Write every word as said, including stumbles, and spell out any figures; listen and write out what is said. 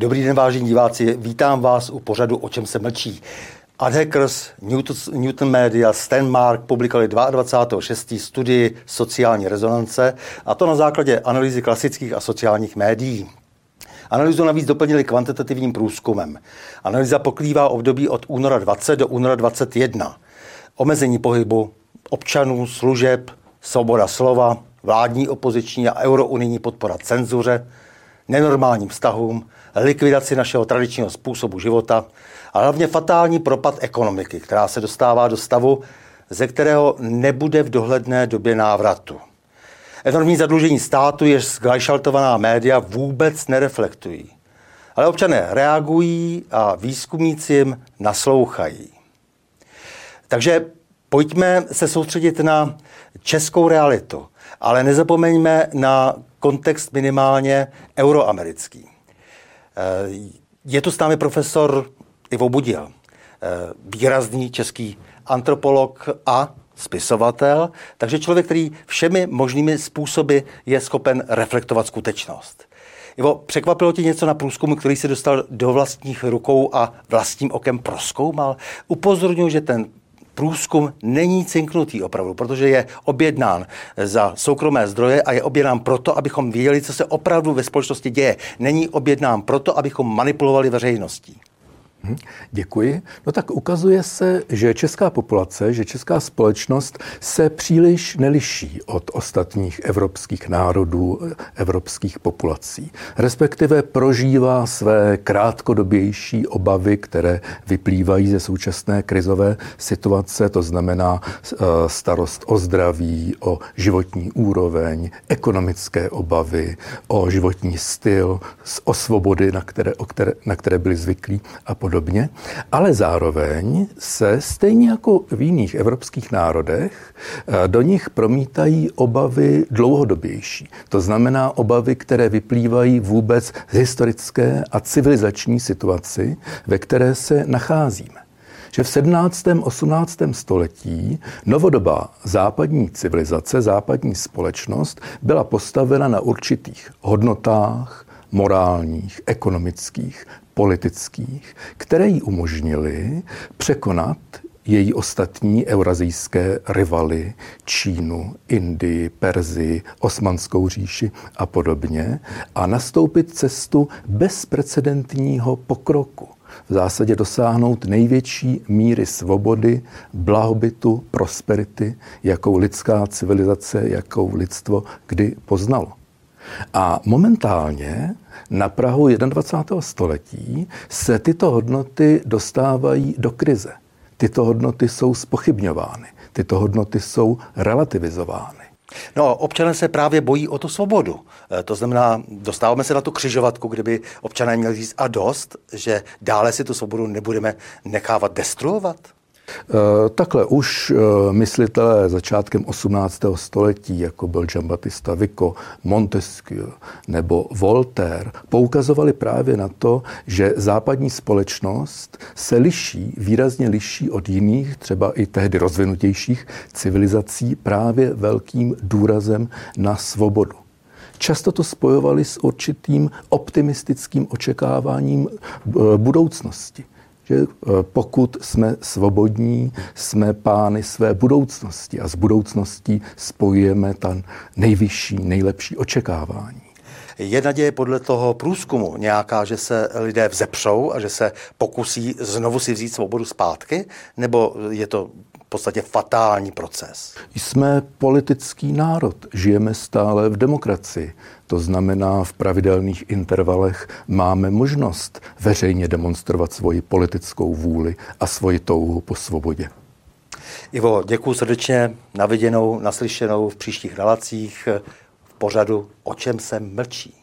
Dobrý den, vážení diváci, vítám vás u pořadu O čem se mlčí. Adhekers, Newton, Newton Media, Stanmark publikovali dvacátého druhého šestého studii sociální rezonance, a to na základě analýzy klasických a sociálních médií. Analýzu navíc doplnili kvantitativním průzkumem. Analýza pokrývá období od února dvacet do února dvacet jedna. Omezení pohybu občanů, služeb, svoboda slova, vládní, opoziční a eurounijní podpora cenzuře, nenormálním vztahům, likvidaci našeho tradičního způsobu života a hlavně fatální propad ekonomiky, která se dostává do stavu, ze kterého nebude v dohledné době návratu. Enormní zadlužení státu, jež zglajšaltovaná média vůbec nereflektují. Ale občané reagují a výzkumníci jim naslouchají. Takže pojďme se soustředit na českou realitu, ale nezapomeňme na kontext minimálně euroamerický. Je tu s námi profesor Ivo Budil, výrazný český antropolog a spisovatel, takže člověk, který všemi možnými způsoby je schopen reflektovat skutečnost. Ivo, překvapilo tě něco na průzkumu, který se dostal do vlastních rukou a vlastním okem prozkoumal? Upozorňuji, že ten průzkum není cinknutý opravdu, protože je objednán za soukromé zdroje a je objednán proto, abychom věděli, co se opravdu ve společnosti děje. Není objednán proto, abychom manipulovali veřejností. Děkuji. No tak ukazuje se, že česká populace, že česká společnost se příliš neliší od ostatních evropských národů, evropských populací. Respektive prožívá své krátkodobější obavy, které vyplývají ze současné krizové situace, to znamená starost o zdraví, o životní úroveň, ekonomické obavy, o životní styl, o svobody, na které, o které, na které byli zvyklí a podobně. Podobně, ale zároveň se stejně jako v jiných evropských národech do nich promítají obavy dlouhodobější. To znamená obavy, které vyplývají vůbec z historické a civilizační situaci, ve které se nacházíme. Že v sedmnáctém a osmnáctém století novodobá západní civilizace, západní společnost byla postavena na určitých hodnotách, morálních, ekonomických, politických, které jí umožnily překonat její ostatní eurazijské rivaly, Čínu, Indii, Persii, Osmanskou říši a podobně, a nastoupit cestu bezprecedentního pokroku. V zásadě dosáhnout největší míry svobody, blahobytu, prosperity, jakou lidská civilizace, jakou lidstvo kdy poznalo. A momentálně na prahu dvacátého prvního století se tyto hodnoty dostávají do krize. Tyto hodnoty jsou zpochybňovány, tyto hodnoty jsou relativizovány. No, občané se právě bojí o tu svobodu. To znamená, dostáváme se na tu křižovatku, kdyby občané měli říct a dost, že dále si tu svobodu nebudeme nechávat destruovat. Takhle už myslitelé začátkem osmnáctého století, jako byl Giambattista Vico, Montesquieu nebo Voltaire, poukazovali právě na to, že západní společnost se liší, výrazně liší od jiných, třeba i tehdy rozvinutějších civilizací právě velkým důrazem na svobodu. Často to spojovali s určitým optimistickým očekáváním budoucnosti. Že pokud jsme svobodní, jsme pány své budoucnosti a s budoucností spojujeme ta nejvyšší, nejlepší očekávání. Je naděje podle toho průzkumu nějaká, že se lidé vzepřou a že se pokusí znovu si vzít svobodu zpátky? Nebo je to v podstatě fatální proces? Jsme politický národ, žijeme stále v demokracii. To znamená, v pravidelných intervalech máme možnost veřejně demonstrovat svoji politickou vůli a svoji touhu po svobodě. Ivo, děkuji srdečně, na viděnou, naslyšenou v příštích relacích v pořadu O čem se mlčí.